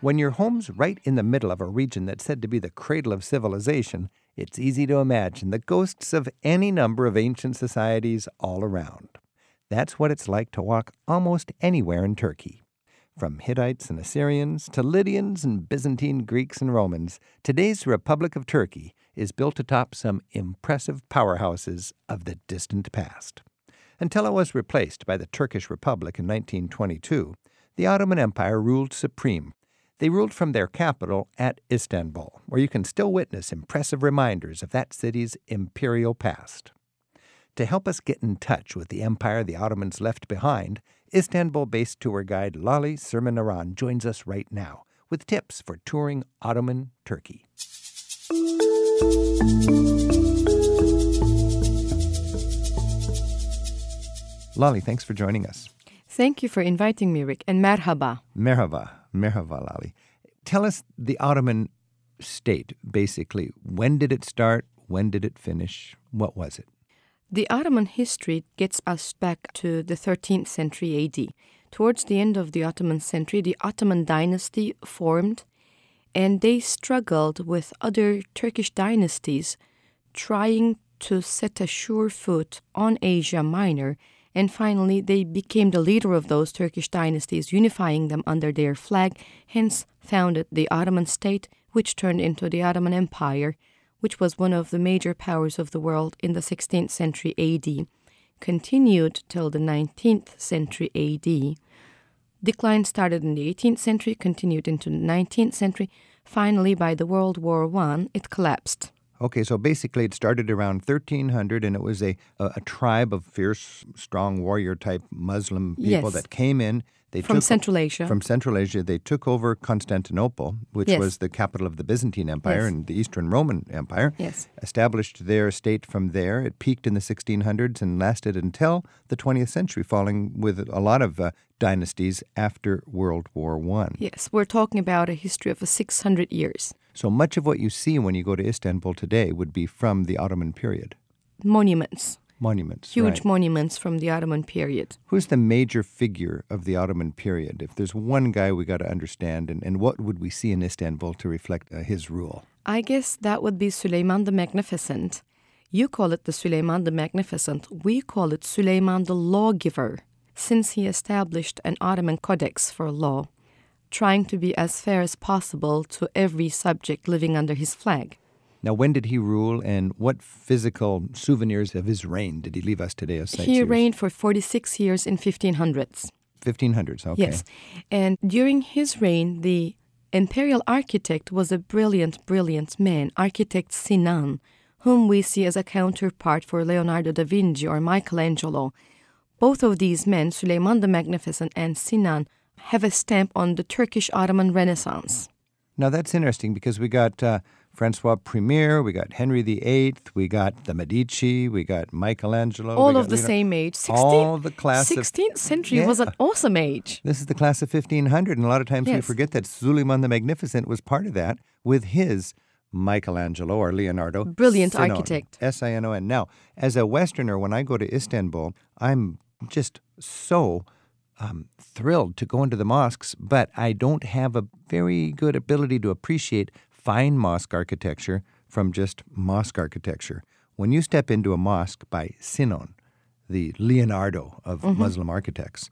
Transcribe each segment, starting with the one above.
When your home's right in the middle of a region that's said to be the cradle of civilization, it's easy to imagine the ghosts of any number of ancient societies all around. That's what it's like to walk almost anywhere in Turkey. From Hittites and Assyrians to Lydians and Byzantine Greeks and Romans, today's Republic of Turkey is built atop some impressive powerhouses of the distant past. Until it was replaced by the Turkish Republic in 1922, the Ottoman Empire ruled supreme. They ruled from their capital at Istanbul, where you can still witness impressive reminders of that city's imperial past. To help us get in touch with the empire the Ottomans left behind, Istanbul-based tour guide Lale Sürmen Aran joins us right now with tips for touring Ottoman Turkey. Lale, thanks for joining us. Thank you for inviting me, Rick, and merhaba. Merhaba. Merhaba, Lale. Tell us the Ottoman state, basically. When did it start? When did it finish? What was it? The Ottoman history gets us back to the 13th century AD. Towards the end of the Ottoman century, the Ottoman dynasty formed, and they struggled with other Turkish dynasties trying to set a sure foot on Asia Minor, and finally they became the leader of those Turkish dynasties, unifying them under their flag, hence founded the Ottoman state, which turned into the Ottoman Empire, which was one of the major powers of the world in the 16th century AD, continued till the 19th century AD. Decline started in the 18th century, continued into the 19th century. Finally, by the World War I, it collapsed. Okay, so basically it started around 1300, and it was a tribe of fierce, strong warrior-type Muslim people that came in. From Central Asia, they took over Constantinople, which was the capital of the Byzantine Empire and the Eastern Roman Empire, established their state from there. It peaked in the 1600s and lasted until the 20th century, falling with a lot of dynasties after World War I. Yes, we're talking about a history of 600 years. So much of what you see when you go to Istanbul today would be from the Ottoman period. Monuments. Huge monuments from the Ottoman period. Who's the major figure of the Ottoman period? If there's one guy we got to understand, and what would we see in Istanbul to reflect his rule? I guess that would be Suleiman the Magnificent. You call it the Suleiman the Magnificent. We call it Suleiman the Lawgiver, since he established an Ottoman codex for law, trying to be as fair as possible to every subject living under his flag. Now, when did he rule, and what physical souvenirs of his reign did he leave us today as sightseers? He reigned for 46 years in 1500s. 1500s, okay. Yes. And during his reign, the imperial architect was a brilliant, brilliant man, architect Sinan, whom we see as a counterpart for Leonardo da Vinci or Michelangelo. Both of these men, Suleiman the Magnificent and Sinan, have a stamp on the Turkish Ottoman Renaissance. Now, that's interesting because we got Francois Premier, we got Henry VIII, we got the Medici, we got Michelangelo. All of the same age. All the class of 16th century was an awesome age. This is the class of 1500, and a lot of times we forget that Suleiman the Magnificent was part of that with his Michelangelo or Leonardo. Brilliant architect. S-I-N-O-N. Now, as a Westerner, when I go to Istanbul, I'm just so thrilled to go into the mosques, but I don't have a very good ability to appreciate fine mosque architecture from just mosque architecture. When you step into a mosque by Sinan, the Leonardo of Muslim architects,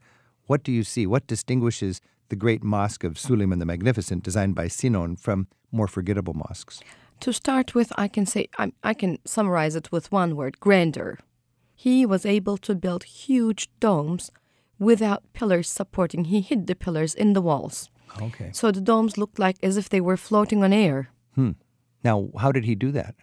what do you see? What distinguishes the great mosque of Suleiman the Magnificent, designed by Sinan, from more forgettable mosques? To start with, I can summarize it with one word: grandeur. He was able to build huge domes without pillars supporting. He hid the pillars in the walls. Okay. So the domes looked like as if they were floating on air. Now, how did he do that?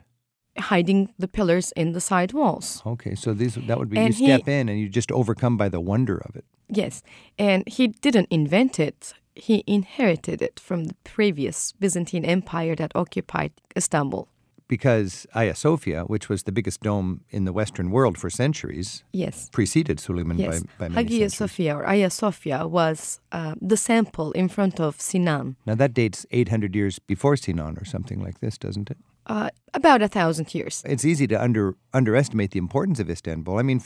Hiding the pillars in the side walls. Okay, so that would be, and you step in and you're just overcome by the wonder of it. Yes, and he didn't invent it. He inherited it from the previous Byzantine Empire that occupied Istanbul. Because Ayasofya, which was the biggest dome in the Western world for centuries, preceded Suleiman by many Hagia Sophia, or Ayasofya, was the sample in front of Sinan. Now, that dates 800 years before Sinan or something like this, doesn't it? About 1,000 years. It's easy to underestimate the importance of Istanbul. I mean,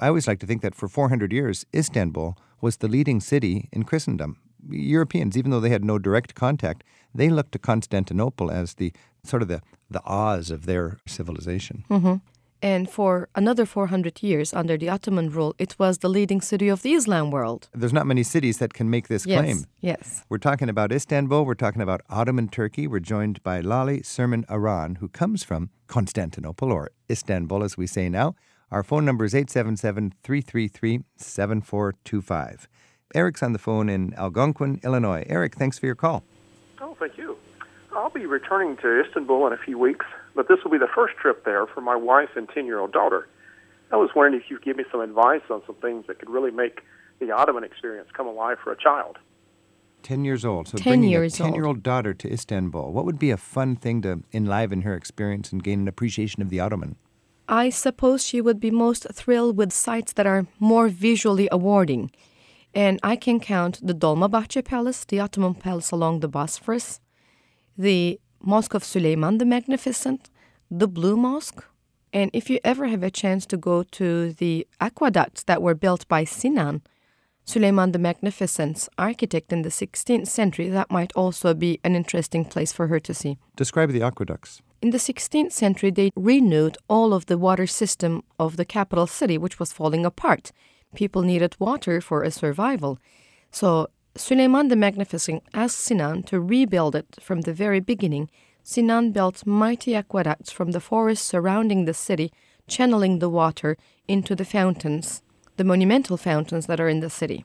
I always like to think that for 400 years, Istanbul was the leading city in Christendom. Europeans, even though they had no direct contact, they looked to Constantinople as the sort of the Oz of their civilization. Mm-hmm. And for another 400 years under the Ottoman rule, it was the leading city of the Islam world. There's not many cities that can make this claim. Yes. We're talking about Istanbul. We're talking about Ottoman Turkey. We're joined by Lale Sürmen Aran, who comes from Constantinople, or Istanbul, as we say now. Our phone number is 877-333-7425. Eric's on the phone in Algonquin, Illinois. Eric, thanks for your call. Oh, thank you. I'll be returning to Istanbul in a few weeks, but this will be the first trip there for my wife and 10-year-old daughter. I was wondering if you'd give me some advice on some things that could really make the Ottoman experience come alive for a child. 10 years old. So bringing a 10-year-old daughter to Istanbul, what would be a fun thing to enliven her experience and gain an appreciation of the Ottoman? I suppose she would be most thrilled with sights that are more visually awarding. And I can count the Dolmabahçe Palace, the Ottoman Palace along the Bosphorus, the Mosque of Suleiman the Magnificent, the Blue Mosque, and if you ever have a chance to go to the aqueducts that were built by Sinan, Suleiman the Magnificent's architect in the 16th century, that might also be an interesting place for her to see. Describe the aqueducts. In the 16th century, they renewed all of the water system of the capital city, which was falling apart. People needed water for a survival. So Suleiman the Magnificent asked Sinan to rebuild it from the very beginning. Sinan built mighty aqueducts from the forests surrounding the city, channeling the water into the fountains, the monumental fountains that are in the city.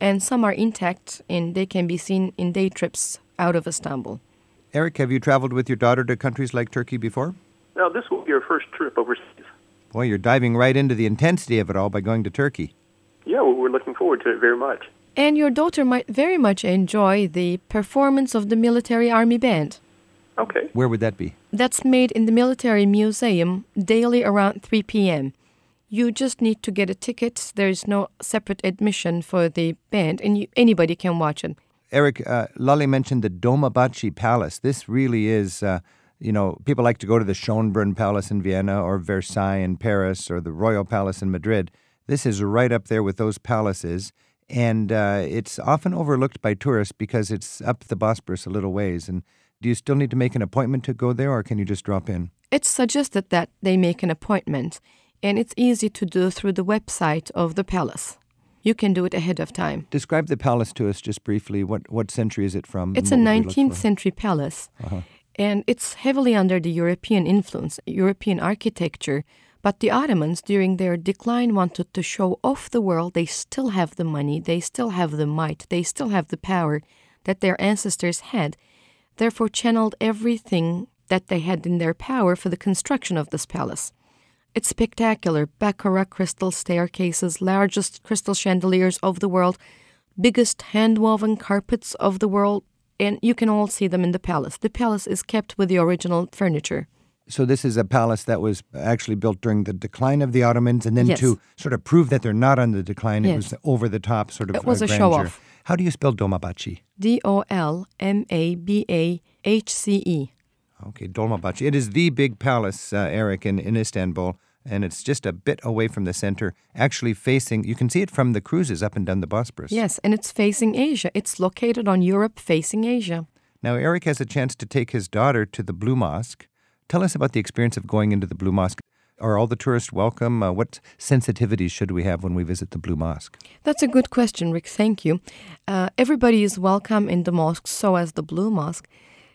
And some are intact, and they can be seen in day trips out of Istanbul. Eric, have you traveled with your daughter to countries like Turkey before? No, this will be her first trip overseas. Boy, you're diving right into the intensity of it all by going to Turkey. Yeah, well, we're looking forward to it very much. And your daughter might very much enjoy the performance of the military army band. Okay. Where would that be? That's made in the military museum daily around 3 p.m. You just need to get a ticket. There is no separate admission for the band, and anybody can watch it. Eric, Lale mentioned the Dolmabahçe Palace. This really is, people like to go to the Schönbrunn Palace in Vienna or Versailles in Paris or the Royal Palace in Madrid. This is right up there with those palaces. And it's often overlooked by tourists because it's up the Bosphorus a little ways. And do you still need to make an appointment to go there, or can you just drop in? It's suggested that they make an appointment, and it's easy to do through the website of the palace. You can do it ahead of time. Describe the palace to us just briefly. What century is it from? It's a 19th century palace, and it's heavily under the European influence, European architecture. But the Ottomans, during their decline, wanted to show off the world they still have the money, they still have the might, they still have the power that their ancestors had, therefore channeled everything that they had in their power for the construction of this palace. It's spectacular. Baccarat crystal staircases, largest crystal chandeliers of the world, biggest hand-woven carpets of the world, and you can all see them in the palace. The palace is kept with the original furniture. So this is a palace that was actually built during the decline of the Ottomans, and then to sort of prove that they're not on the decline, it was over-the-top sort of grandeur. It was a show-off. How do you spell Dolmabahçe? D-O-L-M-A-B-A-H-C-E. Okay, Dolmabahçe. It is the big palace, Eric, in Istanbul, and it's just a bit away from the center, actually facing, you can see it from the cruises up and down the Bosphorus. Yes, and it's facing Asia. It's located on Europe facing Asia. Now, Eric has a chance to take his daughter to the Blue Mosque. Tell us about the experience of going into the Blue Mosque. Are all the tourists welcome? What sensitivities should we have when we visit the Blue Mosque? That's a good question, Rick. Thank you. Everybody is welcome in the mosque, so as the Blue Mosque.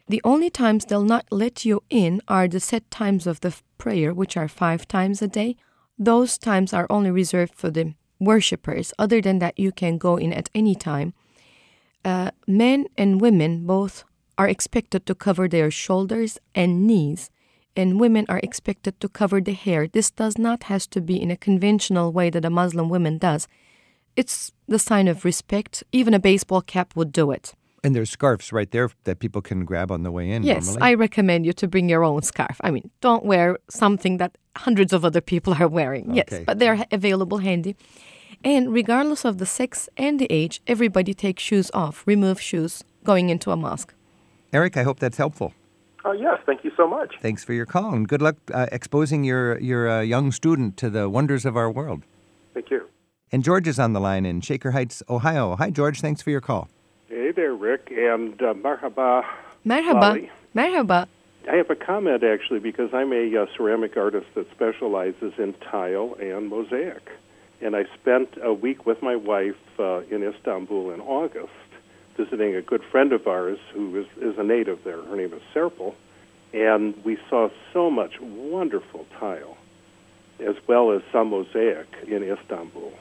The only times they'll not let you in are the set times of the prayer, which are 5 times a day. Those times are only reserved for the worshippers. Other than that, you can go in at any time. Men and women both are expected to cover their shoulders and knees, and women are expected to cover the hair. This does not have to be in a conventional way that a Muslim woman does. It's the sign of respect. Even a baseball cap would do it. And there's scarves right there that people can grab on the way in. Yes, normally. I recommend you to bring your own scarf. I mean, don't wear something that hundreds of other people are wearing. Okay. Yes, but they're available handy. And regardless of the sex and the age, everybody takes shoes off, remove shoes, going into a mosque. Eric, I hope that's helpful. Yes, thank you so much. Thanks for your call, and good luck exposing your young student to the wonders of our world. Thank you. And George is on the line in Shaker Heights, Ohio. Hi, George. Thanks for your call. Hey, there, Rick, and Merhaba. Merhaba. Merhaba. I have a comment, actually, because I'm a ceramic artist that specializes in tile and mosaic. And I spent a week with my wife in Istanbul in August visiting a good friend of ours who is a native there. Her name is Serpil. And we saw so much wonderful tile, as well as some mosaic in Istanbul.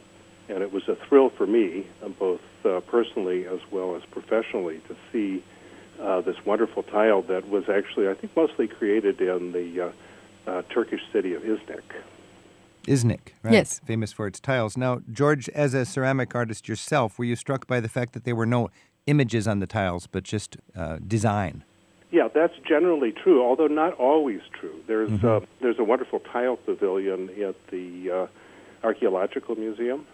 And it was a thrill for me, both personally as well as professionally, to see this wonderful tile that was actually, I think, mostly created in the Turkish city of Iznik. Iznik, right? Yes. Famous for its tiles. Now, George, as a ceramic artist yourself, were you struck by the fact that there were no images on the tiles, but just design? Yeah, that's generally true, although not always true. There's a wonderful tile pavilion at the Archaeological Museum,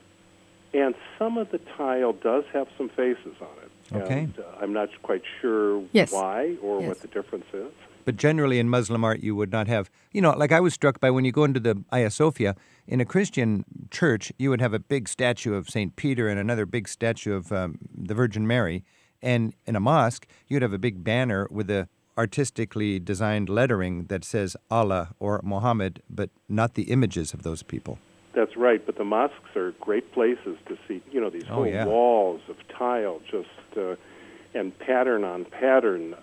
and some of the tile does have some faces on it. Okay. And, I'm not quite sure why or what the difference is. But generally in Muslim art you would not have, you know, like I was struck by when you go into the Ayasofya, in a Christian church you would have a big statue of St. Peter and another big statue of the Virgin Mary. And in a mosque, you'd have a big banner with a artistically designed lettering that says Allah or Muhammad, but not the images of those people. That's right, but the mosques are great places to see, you know, these whole walls of tile just, and pattern on pattern.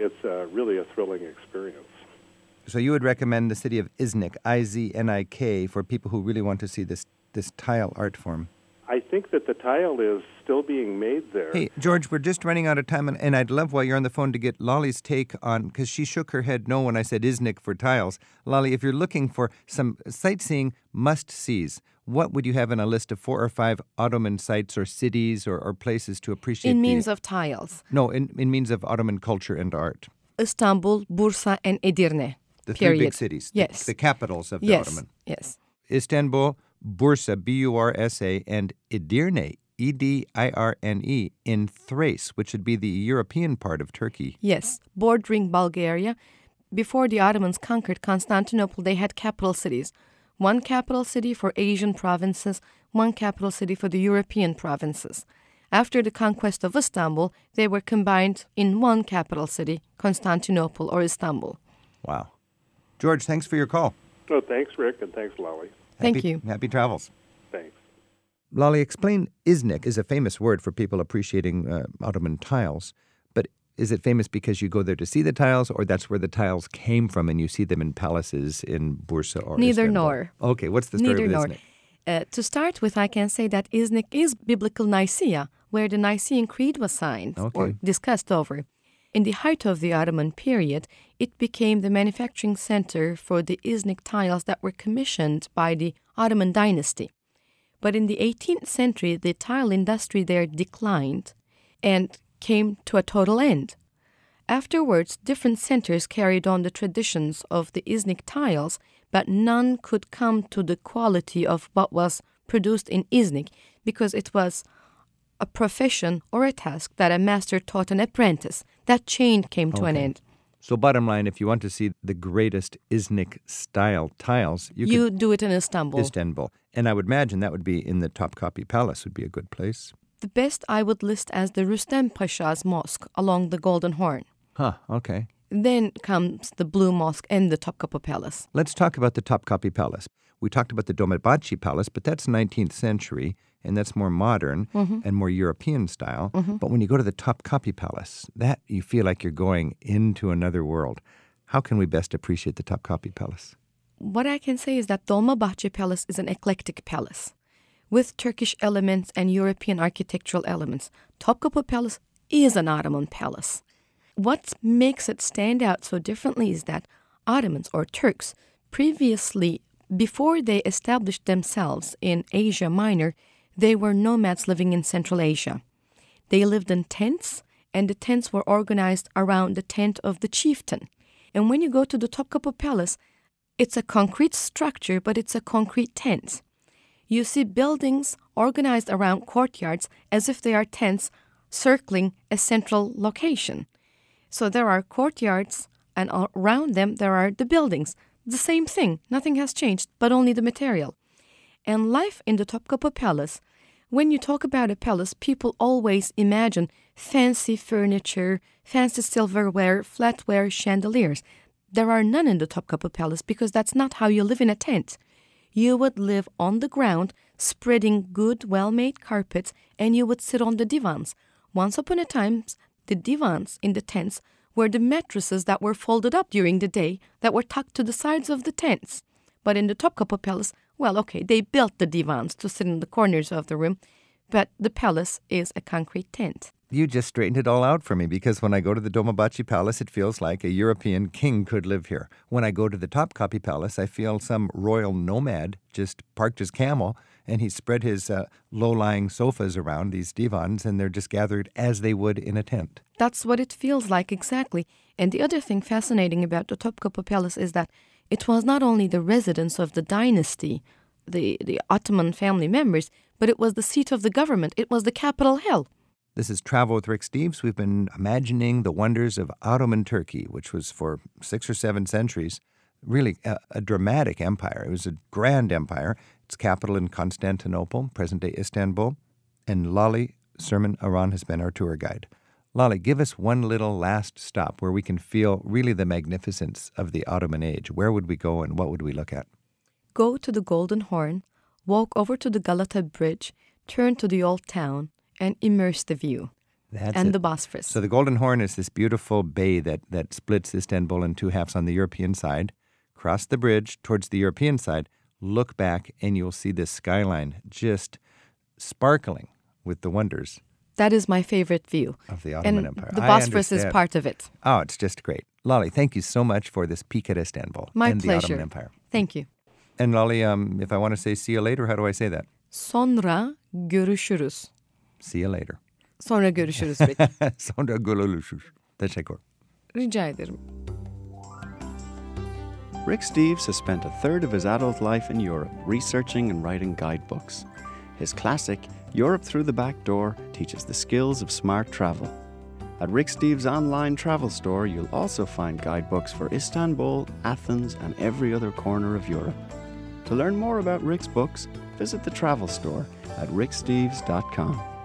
It's really a thrilling experience. So you would recommend the city of Iznik, I-Z-N-I-K, for people who really want to see this tile art form? I think that the tile is still being made there. Hey, George, we're just running out of time, and I'd love while you're on the phone to get Lale's take on, because she shook her head no when I said Iznik for tiles. Lale, if you're looking for some sightseeing must-sees, what would you have on a list of 4 or 5 Ottoman sites or cities or places to appreciate? In means of tiles. No, in means of Ottoman culture and art. Istanbul, Bursa, and Edirne. The three big cities. Yes. The capitals of the Ottoman. Yes. Istanbul, Bursa, B-U-R-S-A, and Edirne, E-D-I-R-N-E, in Thrace, which would be the European part of Turkey. Yes, bordering Bulgaria. Before the Ottomans conquered Constantinople, they had capital cities. One capital city for Asian provinces, one capital city for the European provinces. After the conquest of Istanbul, they were combined in one capital city, Constantinople or Istanbul. Wow. George, thanks for your call. Oh, thanks, Rick, and thanks, Lale. Thank you. Happy travels. Thanks. Lale, explain Iznik is a famous word for people appreciating Ottoman tiles, but is it famous because you go there to see the tiles, or that's where the tiles came from and you see them in palaces in Bursa or Neither Istanbul? Nor. Okay, what's the story of Iznik? To start with, I can say that Iznik is biblical Nicaea, where the Nicene Creed was signed or discussed over. In the height of the Ottoman period, it became the manufacturing center for the Iznik tiles that were commissioned by the Ottoman dynasty. But in the 18th century, the tile industry there declined and came to a total end. Afterwards, different centers carried on the traditions of the Iznik tiles, but none could come to the quality of what was produced in Iznik because it was a profession or a task that a master taught an apprentice. That chain came to an end. So bottom line, if you want to see the greatest Iznik-style tiles, you could do it in Istanbul. And I would imagine that would be in the Topkapi Palace would be a good place. The best I would list as the Rustem Pasha's Mosque along the Golden Horn. Huh, okay. Then comes the Blue Mosque and the Topkapi Palace. Let's talk about the Topkapi Palace. We talked about the Dolmabahçe Palace, but that's 19th century. And that's more modern and more European style. But when you go to the Topkapi Palace, that you feel like you're going into another world. How can we best appreciate the Topkapi Palace? What I can say is that Dolmabahçe Palace is an eclectic palace with Turkish elements and European architectural elements. Topkapi Palace is an Ottoman palace. What makes it stand out so differently is that Ottomans or Turks previously, before they established themselves in Asia Minor, they were nomads living in Central Asia. They lived in tents, and the tents were organized around the tent of the chieftain. And when you go to the Topkapi Palace, it's a concrete structure, but it's a concrete tent. You see buildings organized around courtyards as if they are tents circling a central location. So there are courtyards, and around them there are the buildings. The same thing, nothing has changed, but only the material. And life in the Topkapi Palace When you talk about a palace, people always imagine fancy furniture, fancy silverware, flatware, chandeliers. There are none in the Topkapi Palace because that's not how you live in a tent. You would live on the ground, spreading good, well-made carpets, and you would sit on the divans. Once upon a time, the divans in the tents were the mattresses that were folded up during the day that were tucked to the sides of the tents. But in the Topkapi Palace, well, okay, they built the divans to sit in the corners of the room, but the palace is a concrete tent. You just straightened it all out for me, because when I go to the Dolmabahçe Palace, it feels like a European king could live here. When I go to the Topkapi Palace, I feel some royal nomad just parked his camel, and he spread his low-lying sofas around, these divans, and they're just gathered as they would in a tent. That's what it feels like, exactly. And the other thing fascinating about the Topkapi Palace is that it was not only the residence of the dynasty, the Ottoman family members, but it was the seat of the government. It was the capital hill. This is Travel with Rick Steves. We've been imagining the wonders of Ottoman Turkey, which was for 6 or 7 centuries really a dramatic empire. It was a grand empire. Its capital in Constantinople, present-day Istanbul. And Lale Sürmen Aran has been our tour guide. Lale, give us one little last stop where we can feel really the magnificence of the Ottoman age. Where would we go and what would we look at? Go to the Golden Horn, walk over to the Galata Bridge, turn to the old town, and immerse the view. The Bosphorus. So the Golden Horn is this beautiful bay that splits Istanbul in two halves on the European side. Cross the bridge towards the European side, look back, and you'll see this skyline just sparkling with the wonders. That is my favorite view. Of the Ottoman Empire. The Bosphorus is part of it. Oh, it's just great. Lale, thank you so much for this peek at Istanbul and the Ottoman Empire. Thank you. And Lale, if I want to say see you later, how do I say that? Sonra görüşürüz. See you later. Sonra görüşürüz. Sonra görüşürüz. Teşekkür. Rica ederim. Rick Steves has spent a third of his adult life in Europe researching and writing guidebooks. His classic, Europe Through the Back Door, teaches the skills of smart travel. At Rick Steves' online travel store, you'll also find guidebooks for Istanbul, Athens, and every other corner of Europe. To learn more about Rick's books, visit the travel store at ricksteves.com.